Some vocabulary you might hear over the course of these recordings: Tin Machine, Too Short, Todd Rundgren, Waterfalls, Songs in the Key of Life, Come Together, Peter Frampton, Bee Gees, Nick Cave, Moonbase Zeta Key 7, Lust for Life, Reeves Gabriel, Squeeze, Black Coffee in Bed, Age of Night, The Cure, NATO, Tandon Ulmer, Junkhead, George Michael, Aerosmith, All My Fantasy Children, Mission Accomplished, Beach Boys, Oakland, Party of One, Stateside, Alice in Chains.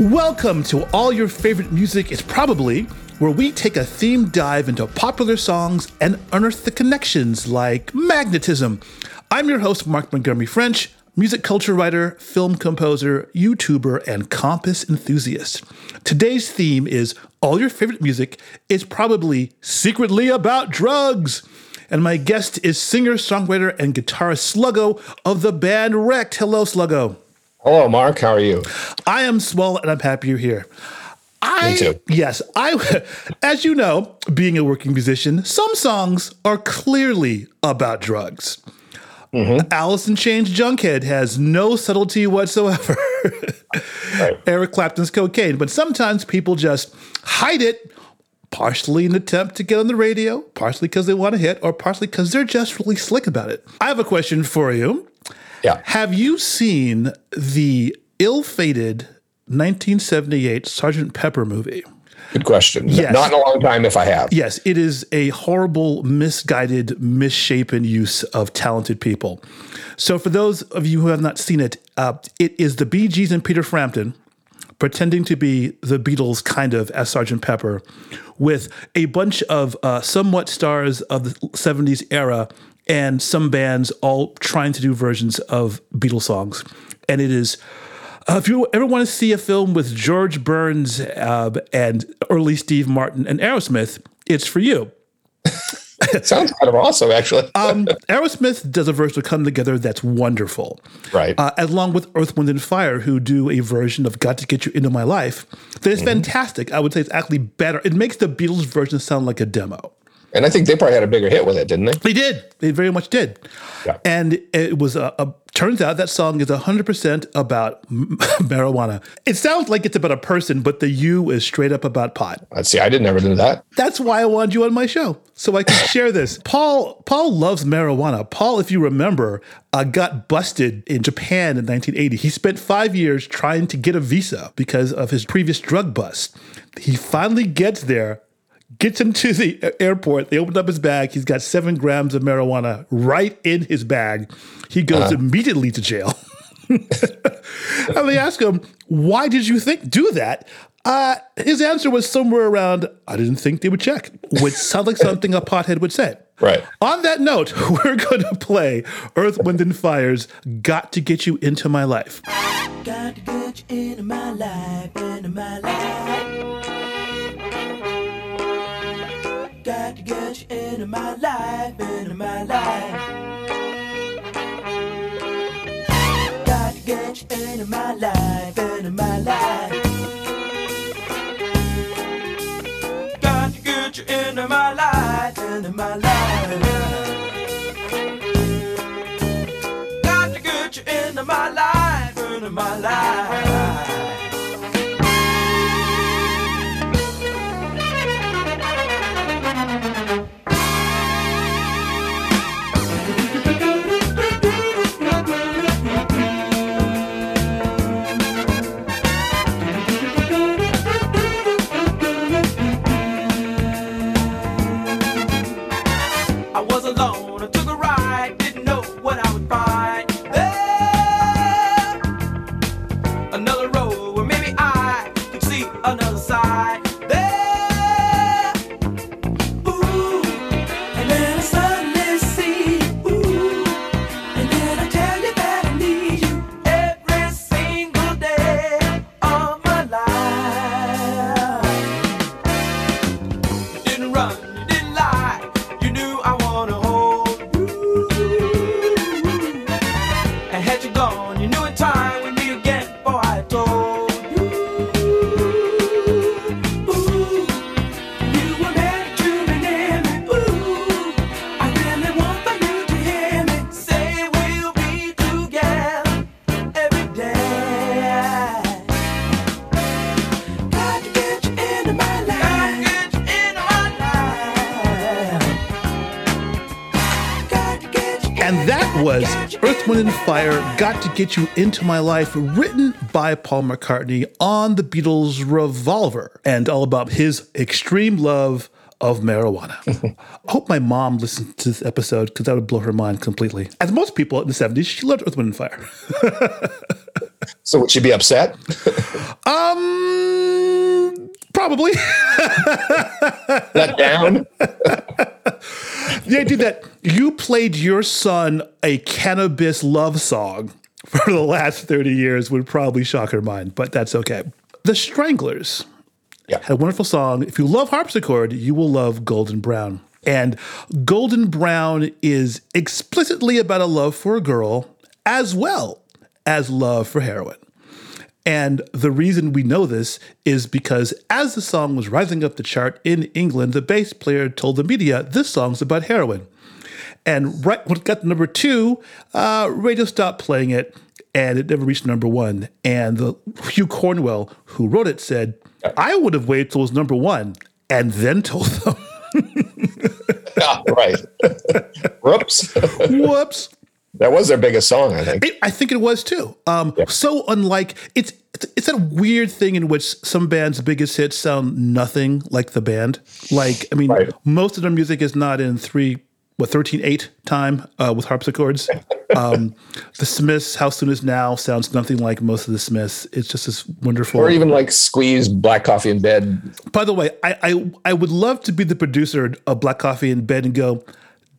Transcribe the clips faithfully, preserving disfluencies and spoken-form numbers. Welcome to All Your Favorite Music is Probably, where we take a theme dive into popular songs and unearth the connections like magnetism. I'm your host, Mark Montgomery French, music culture writer, film composer, YouTuber, and compass enthusiast. Today's theme is All Your Favorite Music is Probably Secretly About Drugs. And my guest is singer, songwriter, and guitarist Sluggo of the band Wrecked. Hello, Sluggo. Hello, Mark. How are you? I am swell, and I'm happy you're here. I, Me too. Yes. I, as you know, being a working musician, some songs are clearly about drugs. Mm-hmm. Alice in Chains' Junkhead has no subtlety whatsoever. Right. Eric Clapton's Cocaine. But sometimes people just hide it, partially in an attempt to get on the radio, partially because they want to hit, or partially because they're just really slick about it. I have a question for you. Yeah. Have you seen the ill-fated nineteen seventy-eight Sergeant Pepper movie? Good question. Yes. Not in a long time if I have. Yes, it is a horrible, misguided, misshapen use of talented people. So for those of you who have not seen it, uh, it is the Bee Gees and Peter Frampton pretending to be the Beatles, kind of, as Sergeant Pepper, with a bunch of uh, somewhat stars of the seventies era and some bands all trying to do versions of Beatles songs. And it is, uh, if you ever want to see a film with George Burns uh, and early Steve Martin and Aerosmith, it's for you. Sounds kind of awesome, actually. um, Aerosmith does a version of Come Together that's wonderful. Right. Uh, along with Earth, Wind, and Fire, who do a version of Got to Get You Into My Life that is mm-hmm. fantastic. I would say it's actually better. It makes the Beatles version sound like a demo. And I think they probably had a bigger hit with it, didn't they? They did. They very much did. Yeah. And it was a, a turns out that song is one hundred percent about m- marijuana. It sounds like it's about a person, but the you is straight up about pot. Let's see. I didn't ever do that. That's why I wanted you on my show, so I could share this. Paul Paul loves marijuana. Paul, if you remember, uh, got busted in Japan in nineteen eighty. He spent five years trying to get a visa because of his previous drug bust. He finally gets there. Gets him to the airport. They opened up his bag. He's got seven grams of marijuana right in his bag. He goes uh-huh. immediately to jail. And they ask him, why did you think do that? Uh, his answer was somewhere around, I didn't think they would check, which sounds like something a pothead would say. Right. On that note, we're going to play Earth, Wind, and Fire's Got to Get You Into My Life. Got to get you into my life, into my life. Got to get you into my life, into my life. Got to get you into my life, into my life. Got to get you into my life, into my life. Got to get you into my life, into my life. Fire, Got to Get You Into My Life, written by Paul McCartney on the Beatles' Revolver, and all about his extreme love of marijuana. I hope my mom listened to this episode, because that would blow her mind completely. As most people in the seventies, she loved Earth, Wind, and Fire. So would she be upset? Um, probably. Let down. Yeah, dude, that you played your son a cannabis love song for the last thirty years would probably shock her mind, but that's okay. The Stranglers yeah. had a wonderful song. If you love harpsichord, you will love Golden Brown. And Golden Brown is explicitly about a love for a girl as well as love for heroin. And the reason we know this is because as the song was rising up the chart in England, the bass player told the media, this song's about heroin. And right when it got to number two, uh, radio stopped playing it, and it never reached number one. And the Hugh Cornwell, who wrote it, said, I would have waited till it was number one and then told them. Ah, right. Whoops. Whoops. That was their biggest song, I think. It, I think it was, too. Um, yeah. So unlike, it's, it's it's that weird thing in which some bands' biggest hits sound nothing like the band. Like, I mean, right. most of their music is not in three, what, thirteen eight time uh, with harpsichords. um, the Smiths, How Soon Is Now, sounds nothing like most of the Smiths. It's just this wonderful. Or even like Squeeze, Black Coffee in Bed. By the way, I, I I would love to be the producer of Black Coffee in Bed and go,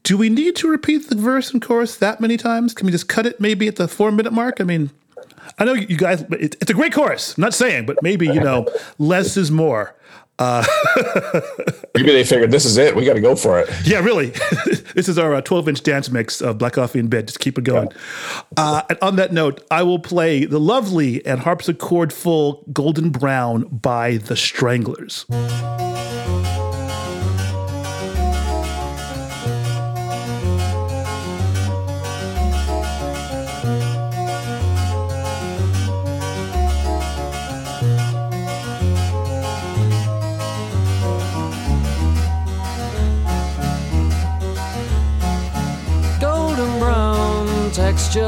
do we need to repeat the verse and chorus that many times? Can we just cut it maybe at the four-minute mark? I mean, I know you guys, it's a great chorus. I'm not saying, but maybe, you know, less is more. Uh, maybe they figured this is it. We got to go for it. Yeah, really. This is our uh, twelve-inch dance mix of Black Coffee in Bed. Just keep it going. Yeah. Uh, and on that note, I will play the lovely and harpsichord-full Golden Brown by The Stranglers. Texture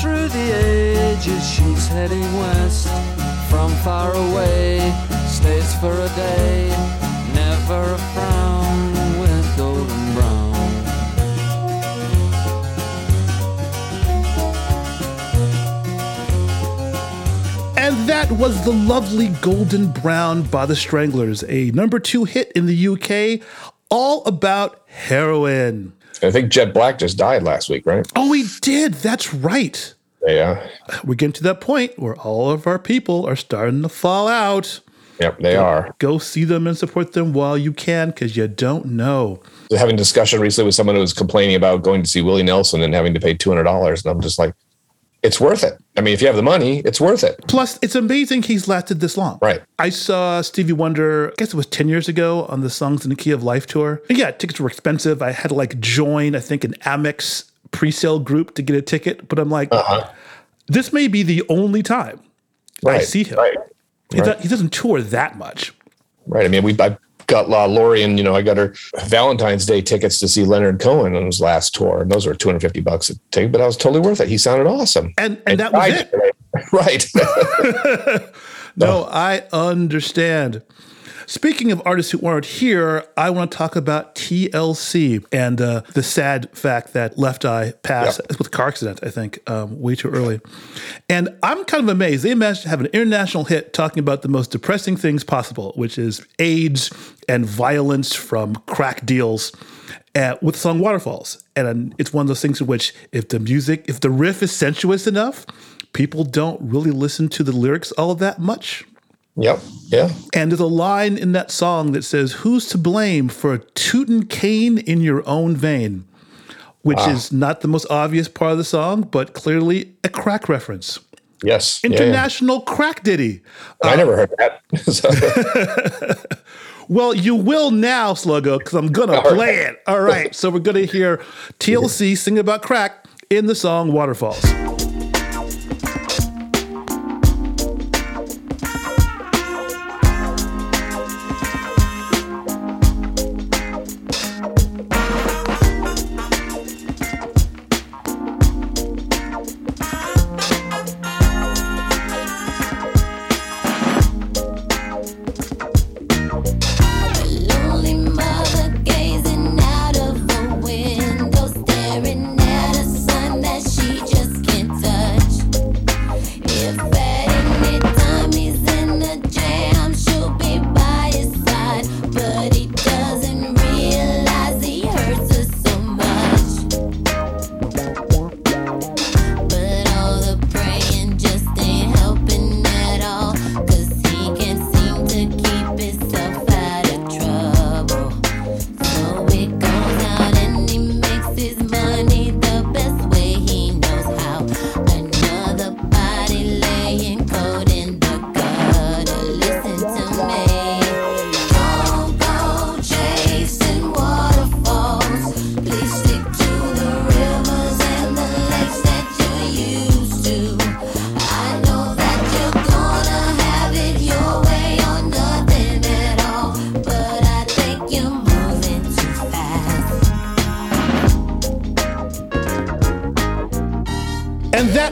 Through the ages she's heading west. From far away, stays for a day. Never a frown with golden brown. And that was the lovely Golden Brown by The Stranglers, a number two hit in the U K, all about heroin. I think Jet Black just died last week, right? Oh, he did. That's right. Yeah. We're getting to that point where all of our people are starting to fall out. Yep, they go, are. Go see them and support them while you can, because you don't know. I was having a discussion recently with someone who was complaining about going to see Willie Nelson and having to pay two hundred dollars. And I'm just like, it's worth it. I mean, if you have the money, it's worth it. Plus, it's amazing he's lasted this long. Right. I saw Stevie Wonder, I guess it was ten years ago, on the Songs in the Key of Life tour. And yeah, tickets were expensive. I had to like join, I think, an Amex pre-sale group to get a ticket. But I'm like, uh-huh. this may be the only time right. I see him. Right. He, right. Does, he doesn't tour that much. Right. I mean, we I got La Lori and, you know, I got her Valentine's Day tickets to see Leonard Cohen on his last tour. And those were two hundred fifty bucks a ticket, but that was totally worth it. He sounded awesome. And, and, and that was it. Today. Right. No, I understand. Speaking of artists who aren't here, I want to talk about T L C and uh, the sad fact that Left Eye passed yep. with a car accident, I think, um, way too early. And I'm kind of amazed. They managed to have an international hit talking about the most depressing things possible, which is AIDS and violence from crack deals uh, with the song Waterfalls. And it's one of those things in which if the music, if the riff is sensuous enough, people don't really listen to the lyrics all that much. Yep. Yeah. And there's a line in that song that says, "Who's to blame for tootin' cane in your own vein?" Which wow. is not the most obvious part of the song, but clearly a crack reference. Yes. International yeah, yeah. crack ditty. I uh, never heard that. Well, you will now, Sluggo, because I'm going to play it. All right. So we're going to hear T L C sing about crack in the song Waterfalls.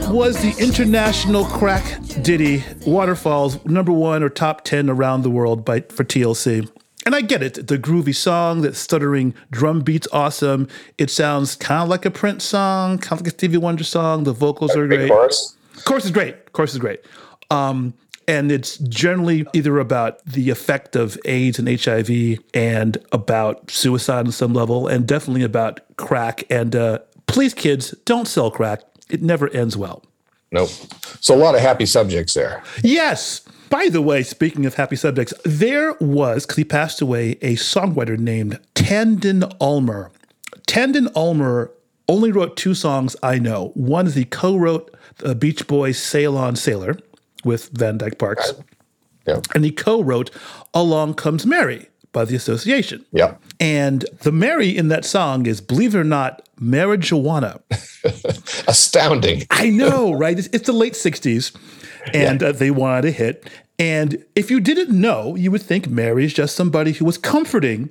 Was the international crack ditty Waterfalls number one or top ten around the world by for T L C? And I get it. It's a groovy song. That stuttering drum beat's awesome. It sounds kind of like a Prince song, kind of like a Stevie Wonder song. The vocals are great. Chorus. Chorus is great. Chorus is great. Um, and it's generally either about the effect of AIDS and H I V and about suicide on some level, and definitely about crack. And uh, please, kids, don't sell crack. It never ends well. Nope. So a lot of happy subjects there. Yes. By the way, speaking of happy subjects, there was, because he passed away, a songwriter named Tandon Ulmer. Tandon Ulmer only wrote two songs I know. One is he co-wrote the Beach Boys' Sail On Sailor with Van Dyke Parks. Right. Yep. And he co-wrote Along Comes Mary by The Association. Yeah. And the Mary in that song is, believe it or not, marijuana. Astounding. I know, right? It's, it's the late sixties, and yeah. uh, they wanted a hit. And if you didn't know, you would think Mary is just somebody who was comforting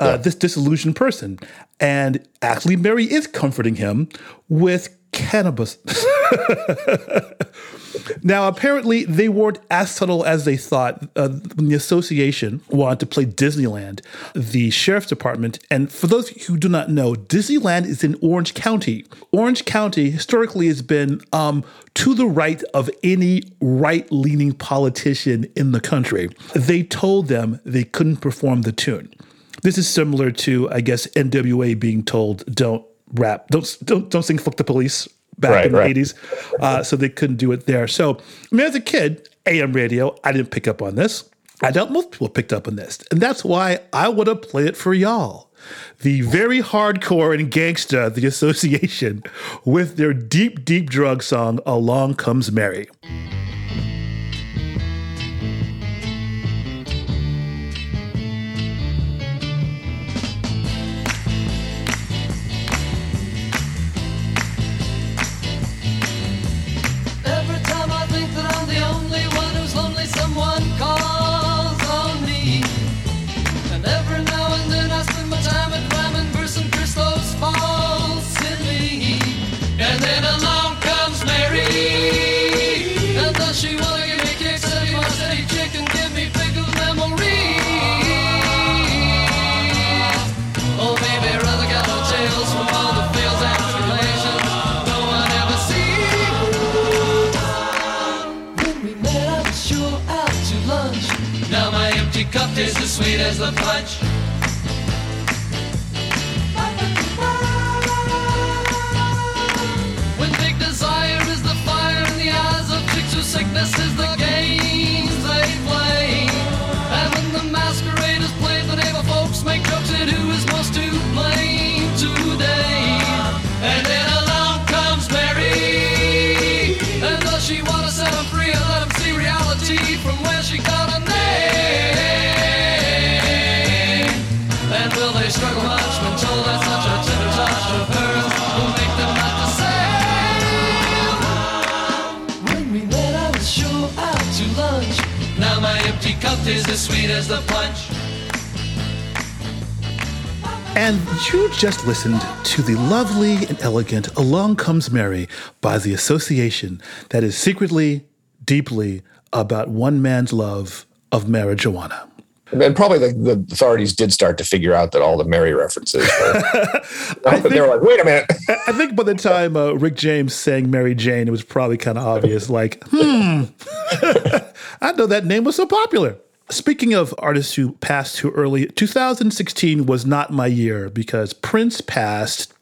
uh, yeah. this disillusioned person. And actually, Mary is comforting him with cannabis. Now, apparently, they weren't as subtle as they thought. Uh, when the Association wanted to play Disneyland, the sheriff's department, and for those who do not know, Disneyland is in Orange County. Orange County historically has been um, to the right of any right-leaning politician in the country. They told them they couldn't perform the tune. This is similar to, I guess, N W A being told, don't rap, don't don't, don't sing Fuck the Police. Back right, in the right. eighties, uh, so they couldn't do it there. So, I mean, as a kid, A M radio, I didn't pick up on this. I doubt most people picked up on this. And that's why I want to play it for y'all. The very hardcore and gangsta, The Association, with their deep, deep drug song, Along Comes Mary. Sweet as the punch. When big desire is the fire in the eyes of chicks whose sickness is the games they play. sweet as the punch. And you just listened to the lovely and elegant Along Comes Mary by The Association, that is secretly, deeply about one man's love of marijuana. And probably the, the authorities did start to figure out that all the Mary references were. I think, they were like, wait a minute. I think by the time uh, Rick James sang Mary Jane, it was probably kind of obvious, like, hmm, I know that name was so popular. Speaking of artists who passed too early, two thousand sixteen was not my year because Prince passed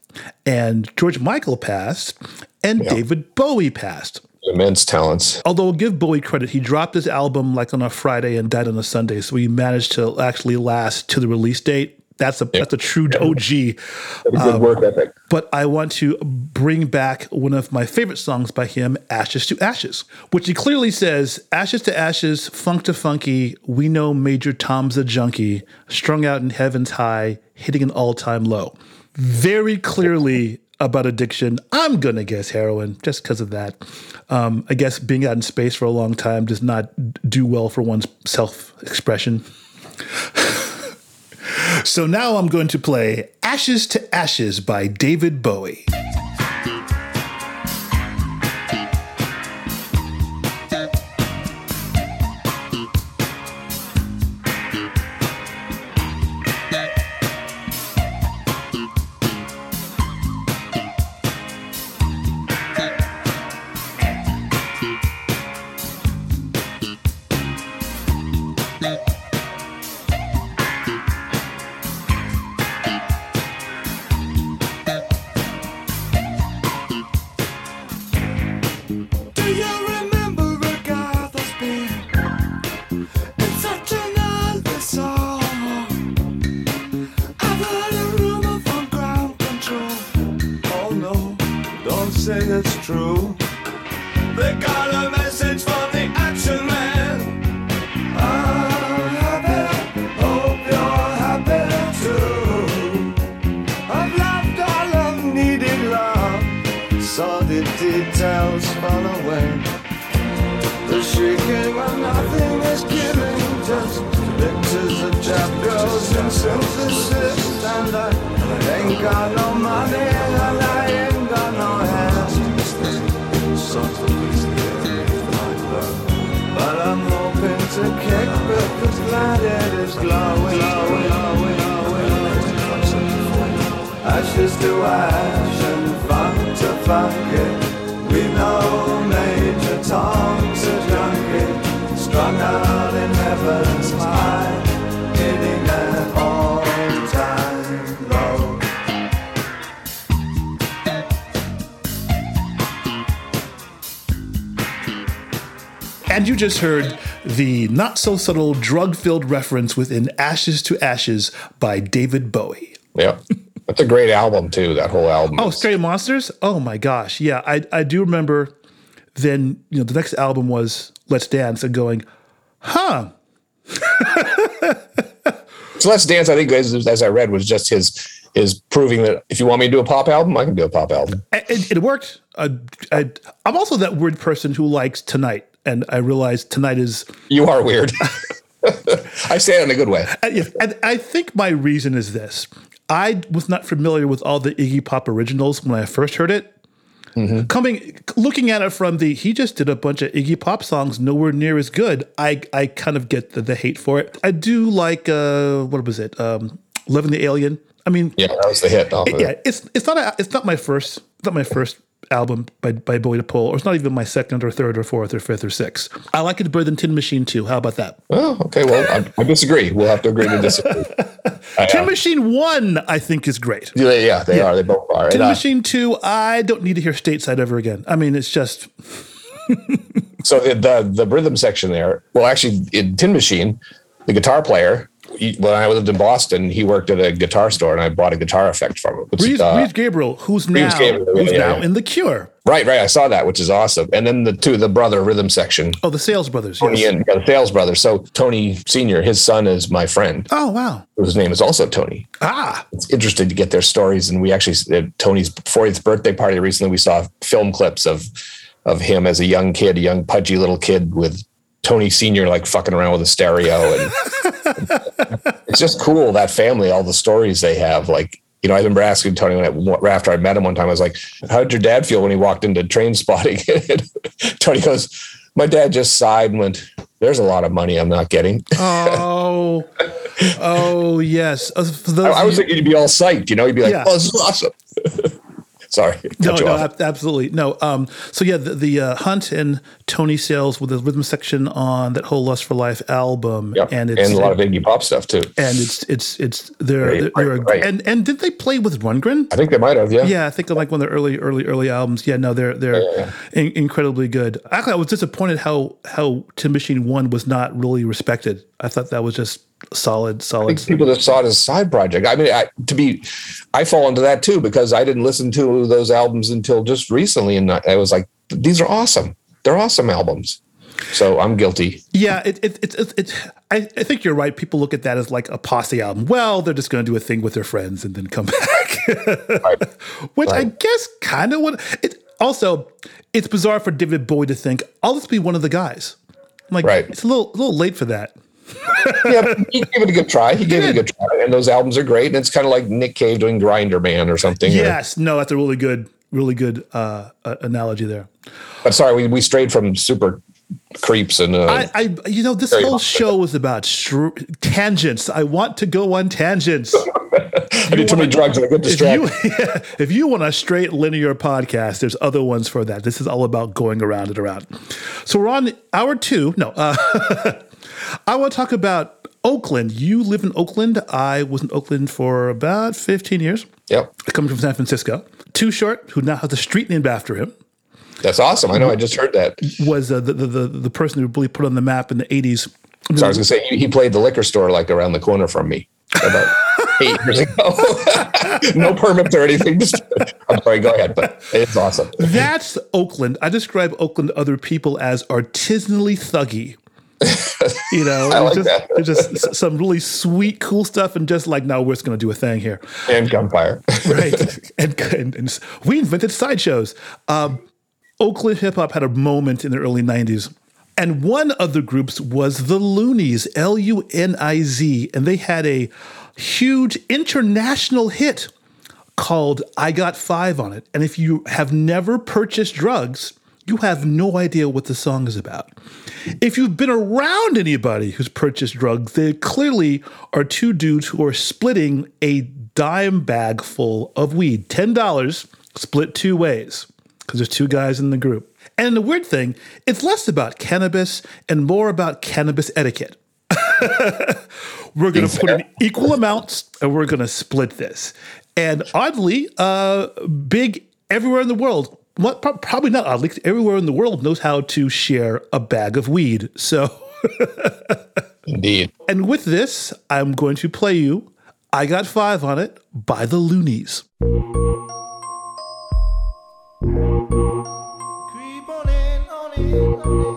and George Michael passed and yeah. David Bowie passed. Immense talents. Although we'll give Bowie credit, he dropped his album like on a Friday and died on a Sunday, so he managed to actually last to the release date. That's a yeah. that's a true yeah. O G. That was um, good work ethic. But I want to bring back one of my favorite songs by him, Ashes to Ashes, which he clearly says, ashes to ashes, funk to funky, we know Major Tom's a junkie, strung out in heaven's high, hitting an all-time low. Very clearly about addiction. I'm going to guess heroin just because of that. Um, I guess being out in space for a long time does not do well for one's self-expression. So now I'm going to play Ashes to Ashes by David Bowie. And you just heard the not-so-subtle drug-filled reference within Ashes to Ashes by David Bowie. Yeah. That's a great album, too, that whole album. Oh, Stray Monsters? Oh, my gosh. Yeah, I I do remember then, you know, the next album was Let's Dance and going, huh. So Let's Dance, I think, as, as I read, was just his... is proving that if you want me to do a pop album, I can do a pop album. It, it worked. I, I, I'm also that weird person who likes Tonight, and I realize Tonight is... You are weird. I say it in a good way. And, and I think my reason is this. I was not familiar with all the Iggy Pop originals when I first heard it. Mm-hmm. Coming, looking at it from the, he just did a bunch of Iggy Pop songs, nowhere near as good. I, I kind of get the, the hate for it. I do like, uh, what was it? Um, Loving the Alien. I mean, yeah, that was the hit. Off it, of it. Yeah, it's it's not a, it's not my first it's not my first album by by Bowie to pull, or it's not even my second or third or fourth or fifth or sixth. I like it better than Tin Machine too. How about that? Oh, okay. Well, I, I disagree. We'll have to agree to disagree. I, Tin uh, Machine One, I think, is great. Yeah, yeah they yeah. are. They both are. Tin and Machine I, Two, I don't need to hear Stateside ever again. I mean, it's just. So the, the the rhythm section there. Well, actually, in Tin Machine, the guitar player. When I lived in Boston, he worked at a guitar store, and I bought a guitar effect from him. Reeves, uh, Reeves Gabriel, who's now, Reeves Gabriel, who's yeah, now yeah. in The Cure. Right, right. I saw that, which is awesome. And then the two, the brother rhythm section. Oh, the Sales brothers. Tony yes. and yeah, the Sales brothers. So Tony Senior, his son is my friend. Oh, wow. Whose name is also Tony. Ah. It's interesting to get their stories. And we actually, at Tony's fortieth birthday party recently, we saw film clips of, of him as a young kid, a young pudgy little kid with Tony Senior like fucking around with a stereo and... It's just cool, that family, all the stories they have. Like, you know, I remember asking Tony when I, after I met him one time, I was like, how did your dad feel when he walked into Train Spotting? Tony goes, my dad just sighed and went, there's a lot of money I'm not getting. Oh, oh yes. I, I was thinking you'd be all psyched, you know, you'd be like, yeah. Oh, this is awesome. Sorry. No, no, off. absolutely. No. Um, so yeah, the, the uh, Hunt and Tony Sales with the rhythm section on that whole Lust for Life album. Yep. And, it's, and a lot of Iggy Pop stuff too. And it's, it's, it's, they're, right, they're, they're right. A, and, and did they play with Rundgren? I think they might've. Yeah. Yeah. I think like one of their early, early, early albums. Yeah, no, they're, they're yeah, yeah, yeah. In, incredibly good. Actually, I was disappointed how, how Tin Machine one was not really respected. I thought that was just solid, solid. I think stuff. People just saw it as a side project. I mean, I, to be, I fall into that too, because I didn't listen to those albums until just recently. And I was like, these are awesome. They're awesome albums. So I'm guilty. Yeah. It, it, it, it, it, I, I think you're right. People look at that as like a posse album. Well, they're just going to do a thing with their friends and then come back, right. Which right. I guess kind of what it also, it's bizarre for David Bowie to think, I'll just be one of the guys. I'm like, right. It's a little, a little late for that. Yeah, he gave it a good try. He gave it a good try, and those albums are great. And it's kind of like Nick Cave doing Grinder Man or something. Yes, or, no, that's a really good, really good uh, uh, analogy there. But sorry, we, we strayed from super creeps and uh, I, I. You know, this whole show is about shru- tangents. I want to go on tangents. I do too many drugs and I get distracted. If you, yeah, if you want a straight linear podcast, there's other ones for that. This is all about going around and around. So we're on hour two. No. Uh, I want to talk about Oakland. You live in Oakland. I was in Oakland for about fifteen years. Yep. I come from San Francisco. Too Short, who now has a street named after him. That's awesome. I know. I just heard that. Was uh, the, the the person who really put on the map in the eighties. So I was going to say, he played the liquor store like around the corner from me about eight years ago. No permits or anything. Just, I'm sorry, go ahead, but it's awesome. That's Oakland. I describe Oakland to other people as artisanally thuggy. You know, I like just, that. There's just some really sweet, cool stuff, and just like, no, we're just going to do a thing here. And gunfire, right? And, and, and we invented sideshows. Um, Oakland hip hop had a moment in the early nineties, and one of the groups was the Loonies, L U N I Z, and they had a huge international hit called "I Got Five on It." And if you have never purchased drugs, you have no idea what the song is about. If you've been around anybody who's purchased drugs, there clearly are two dudes who are splitting a dime bag full of weed. ten dollars split two ways because there's two guys in the group. And the weird thing, it's less about cannabis and more about cannabis etiquette. We're going to put in equal amounts and we're going to split this. And oddly, uh, big everywhere in the world, What, probably not oddly, everywhere in the world knows how to share a bag of weed. So, indeed. And with this, I'm going to play you I Got Five on It by the Loonies. Creep on in, on in, on in.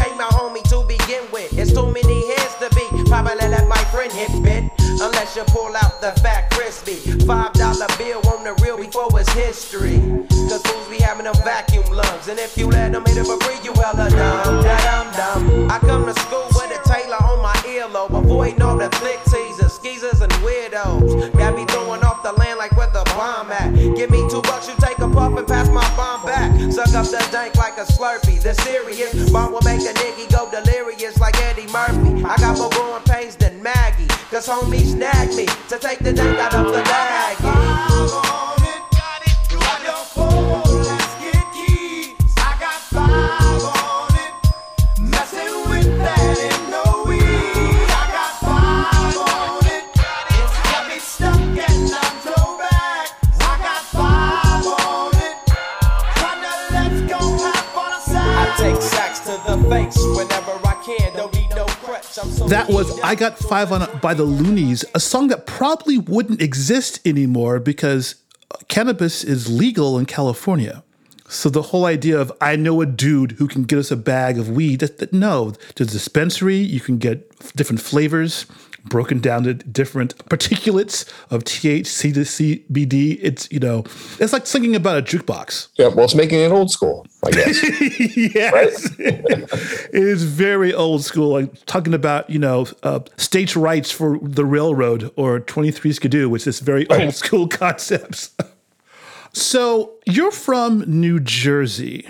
ain't my homie to begin with. It's too many heads to be. Probably let my friend hit bit. Unless you pull out the fat crispy five dollar bill on the real before it's history. Cause fools be having them vacuum lungs. And if you let them hit it for free, you hella dumb, da-dum-dum. I come to school with a tailor on my earlobe, avoiding all the flick teasers, skeezers, and weirdos. Got me throwing off the land like where the bomb at. Give me two bucks, you take a puff and pass my bomb back. Suck up the dank like a Slurpee. The serious bomb will make a nigga go delirious like Eddie Murphy. I got more growing pains than Maggie, cause homie snagged me to take the dank out of the bag. I got five on it. that was I Got Five on a, by the Loonies, a song that probably wouldn't exist anymore because cannabis is legal in California. So the whole idea of I know a dude who can get us a bag of weed, that, that, no, there's a dispensary, you can get different flavors broken down to different particulates of T H C to C B D. It's, you know, it's like singing about a jukebox. Yeah, well, it's making it old school, I guess. Yes. It is very old school, like talking about, you know, uh, states' rights for the railroad or twenty-three Skidoo, which is very right. old school concepts. So you're from New Jersey.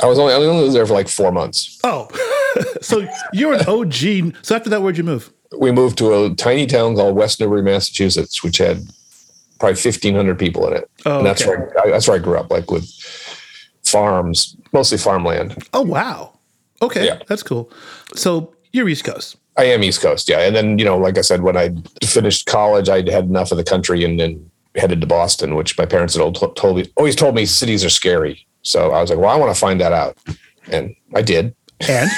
I was only, I only was there for like four months. Oh, so you're an O G. So after that, where'd you move? We moved to a tiny town called West Newbury, Massachusetts, which had probably fifteen hundred people in it. Oh, and that's, okay. where I, that's where I grew up, like with farms, mostly farmland. Oh, wow. Okay, yeah. That's cool. So you're East Coast. I am East Coast, yeah. And then, you know, like I said, when I finished college, I'd had enough of the country and then headed to Boston, which my parents had old, told me, always told me cities are scary. So I was like, well, I want to find that out. And I did. And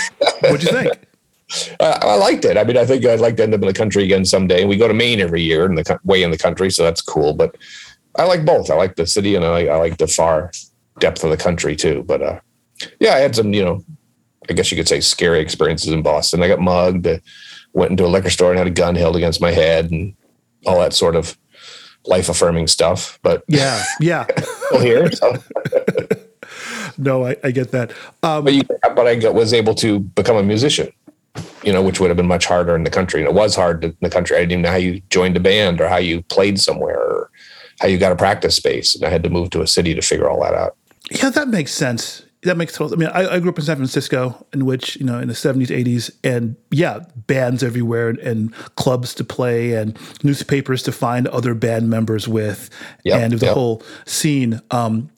what'd you think? Uh, I liked it. I mean, I think I'd like to end up in the country again someday. We go to Maine every year in the way in the country, so that's cool. But I like both. I like the city, and I like, I like the far depth of the country too. But uh, yeah, I had some, you know, I guess you could say scary experiences in Boston. I got mugged. I went into a liquor store and had a gun held against my head, and all that sort of life-affirming stuff. But yeah, yeah, still here. So. No, I, I get that. Um, but, you, but I got, was able to become a musician. You know, which would have been much harder in the country. And it was hard in the country. I didn't even know how you joined a band or how you played somewhere or how you got a practice space. And I had to move to a city to figure all that out. Yeah, that makes sense. That makes total sense. I mean, I, I grew up in San Francisco, in which, you know, in the seventies, eighties, and yeah, bands everywhere and, and clubs to play and newspapers to find other band members with. Yep, and the yep. whole scene, um,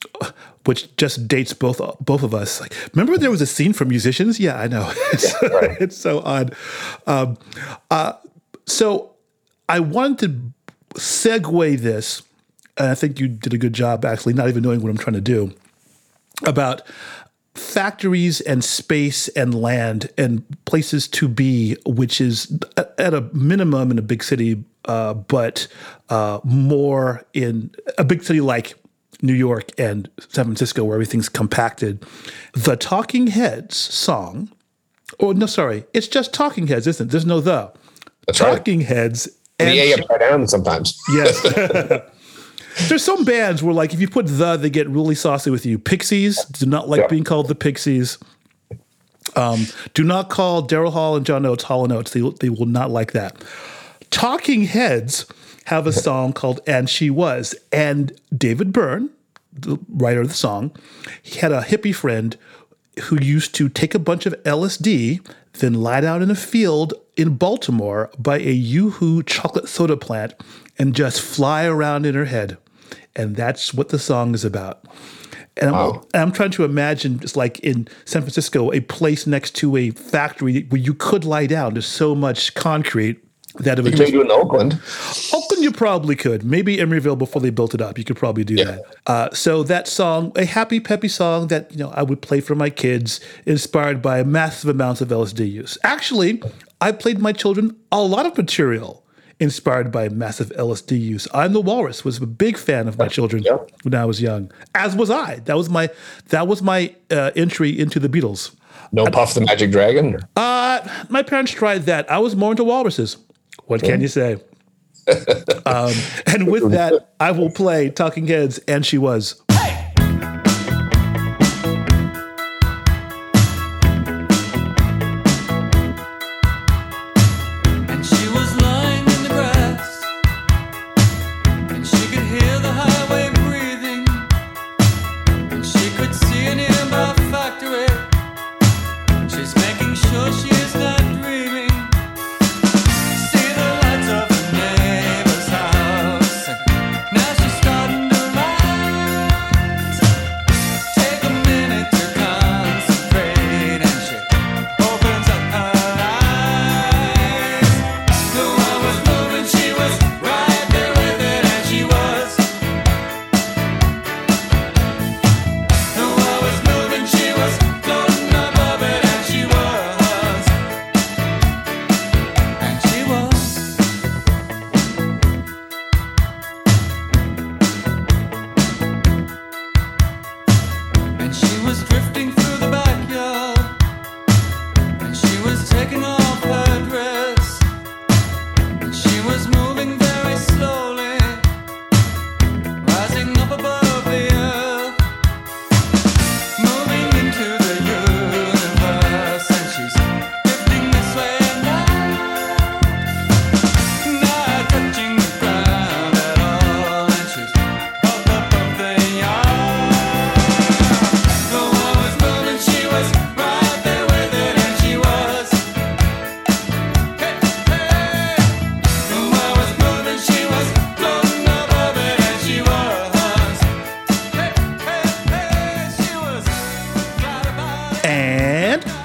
which just dates both both of us. Like, remember there was a scene for musicians? Yeah, I know. It's, yeah, right. It's so odd. Um, uh, so I wanted to segue this, and I think you did a good job, actually, not even knowing what I'm trying to do, about factories and space and land and places to be, which is at a minimum in a big city, uh, but uh, more in a big city like New York and San Francisco, where everything's compacted. The Talking Heads song, oh no, sorry, it's just Talking Heads, isn't it? There's no the. That's Talking right. Heads. And yeah, yeah, down sometimes. Yes. There's some bands where, like, if you put the, they get really saucy with you. Pixies do not like yeah. being called the Pixies. Um, do not call Daryl Hall and John Oates Hall and Oates. They they will not like that. Talking Heads have a song called And She Was. And David Byrne, the writer of the song, he had a hippie friend who used to take a bunch of L S D, then lie down in a field in Baltimore by a Yoo-hoo chocolate soda plant and just fly around in her head. And that's what the song is about. And I'm, wow. I'm trying to imagine, just like in San Francisco, a place next to a factory where you could lie down. There's so much concrete. That it would you could do in Oakland. Oakland, you probably could. Maybe Emeryville before they built it up. You could probably do yeah. that. Uh, so that song, a happy, peppy song that, you know, I would play for my kids, inspired by massive amounts of L S D use. Actually, I played my children a lot of material inspired by massive L S D use. I'm the Walrus was a big fan of my children yeah. when I was young, as was I. That was my that was my uh, entry into the Beatles. No I, Puff the Magic Dragon? Or? Uh, my parents tried that. I was more into walruses. What can you say? um, and with that, I will play Talking Heads, And She Was.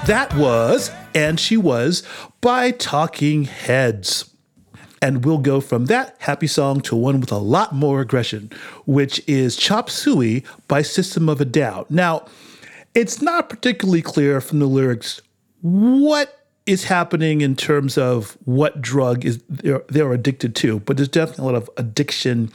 That was And She Was by Talking Heads. And we'll go from that happy song to one with a lot more aggression, which is Chop Suey by System of a Down. Now, it's not particularly clear from the lyrics what is happening in terms of what drug is they're, they're addicted to, but there's definitely a lot of addiction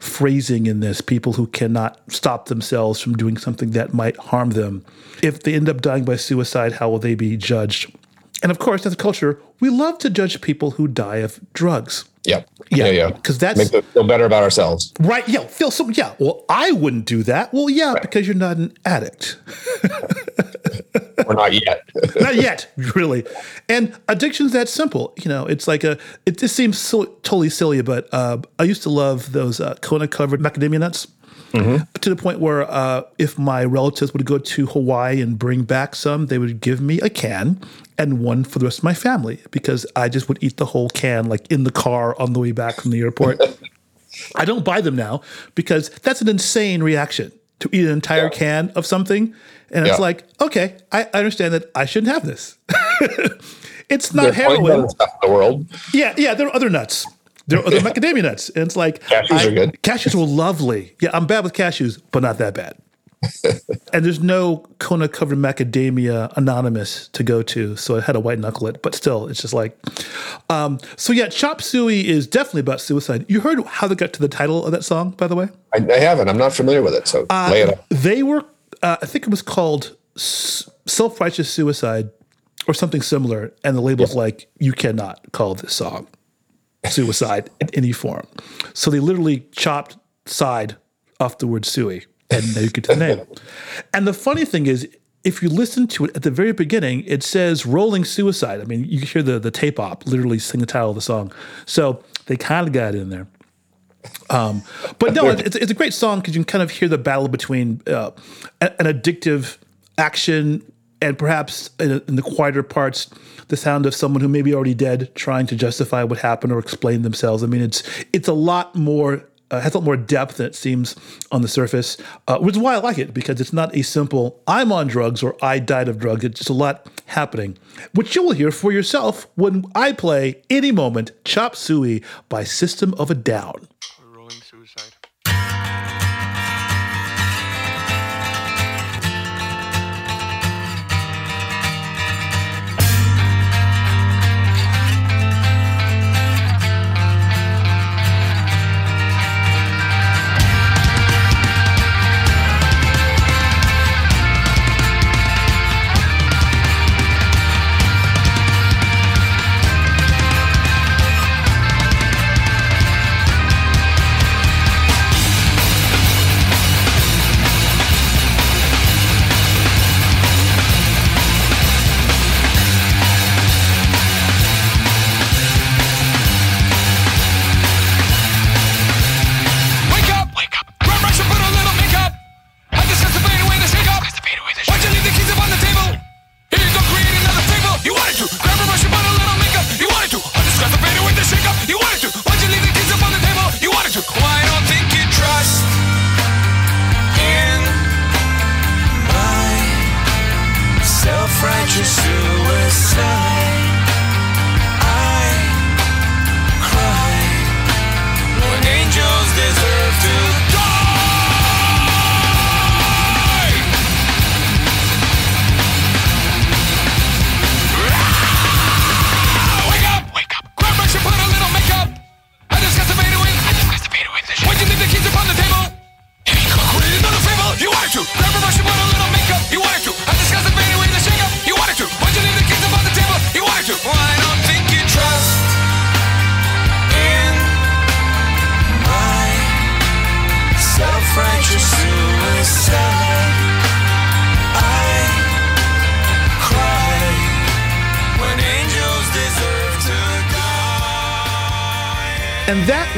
phrasing in this, people who cannot stop themselves from doing something that might harm them. If they end up dying by suicide, how will they be judged? And of course, as a culture, we love to judge people who die of drugs. Yeah. Yeah, yeah. Because yeah. that's... Make them feel better about ourselves. Right, yeah. Feel some, yeah, well, I wouldn't do that. Well, yeah, right. Because you're not an addict. Or not yet. Not yet, really. And addiction's that simple. You know, it's like a... It just seems so, totally silly, but uh, I used to love those uh, Kona-covered macadamia nuts. Mm-hmm. To the point where uh, if my relatives would go to Hawaii and bring back some, they would give me a can and one for the rest of my family because I just would eat the whole can like in the car on the way back from the airport. I don't buy them now because that's an insane reaction to eat an entire yeah. can of something. And yeah. it's like, okay, I, I understand that I shouldn't have this. It's not There's heroin. The world. Yeah, yeah, there are other nuts. They're, they're yeah. macadamia nuts. And it's like, cashews I, are good. Cashews were lovely. Yeah, I'm bad with cashews, but not that bad. And there's no Kona covered macadamia anonymous to go to. So I had to white knuckle it, but still, it's just like. Um, so yeah, Chop Suey is definitely about suicide. You heard how they got to the title of that song, by the way? I, I haven't. I'm not familiar with it. So uh, lay it up. They were, uh, I think it was called S- Self Righteous Suicide or something similar. And the label's yeah. like, you cannot call this song suicide in any form. So they literally chopped side off the word suey, and there you get to the name. And the funny thing is, if you listen to it at the very beginning, it says Rolling Suicide. I mean, you hear the, the tape op literally sing the title of the song. So they kind of got it in there. Um, but no, it's, it's a great song because you can kind of hear the battle between uh, an addictive action and perhaps in the quieter parts, the sound of someone who may be already dead trying to justify what happened or explain themselves. I mean, it's it's a lot more, uh, has a lot more depth than it seems on the surface, uh, which is why I like it, because it's not a simple, I'm on drugs or I died of drugs. It's just a lot happening, which you will hear for yourself when I play any moment Chop Suey by System of a Down. Rolling Suicide.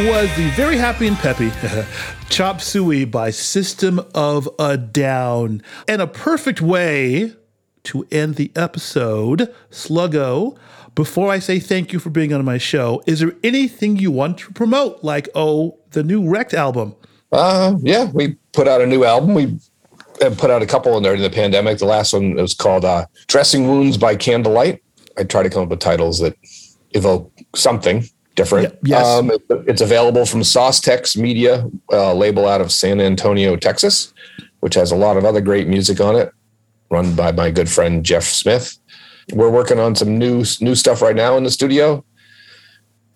Was the very happy and peppy Chop Suey by System of a Down. And a perfect way to end the episode. Sluggo, before I say thank you for being on my show, is there anything you want to promote? Like, oh, the new Wrecked album. Uh, yeah, we put out a new album. We and put out a couple in there in the pandemic. The last one was called uh, Dressing Wounds by Candlelight. I try to come up with titles that evoke something different. Yes. Um, it, it's available from Saucetex Media, uh, label out of San Antonio, Texas, which has a lot of other great music on it, run by my good friend, Jeff Smith. We're working on some new new stuff right now in the studio.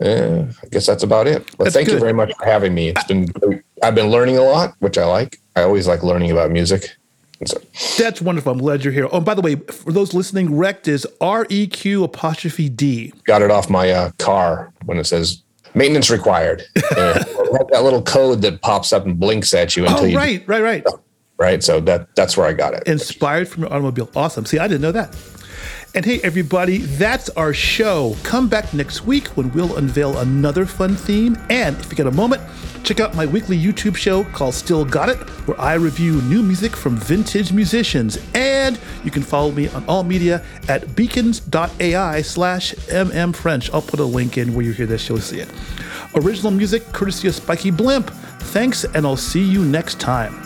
Yeah, I guess that's about it. But that's thank good. you very much for having me. It's been I've been learning a lot, which I like. I always like learning about music. So. That's wonderful. I'm glad you're here. Oh, and by the way, for those listening, Wrecked is R E Q apostrophe D. Got it off my uh, car when it says maintenance required. uh, that little code that pops up and blinks at you until oh, you. Right, right, right. So, right. So that that's where I got it. Inspired from your automobile. Awesome. See, I didn't know that. And hey, everybody, that's our show. Come back next week when we'll unveil another fun theme. And if you get a moment, check out my weekly YouTube show called Still Got It, where I review new music from vintage musicians. And you can follow me on all media at beacons.ai slash mmfrench. I'll put a link in where you hear this show, see it. Original music courtesy of Spiky Blimp. Thanks, and I'll see you next time.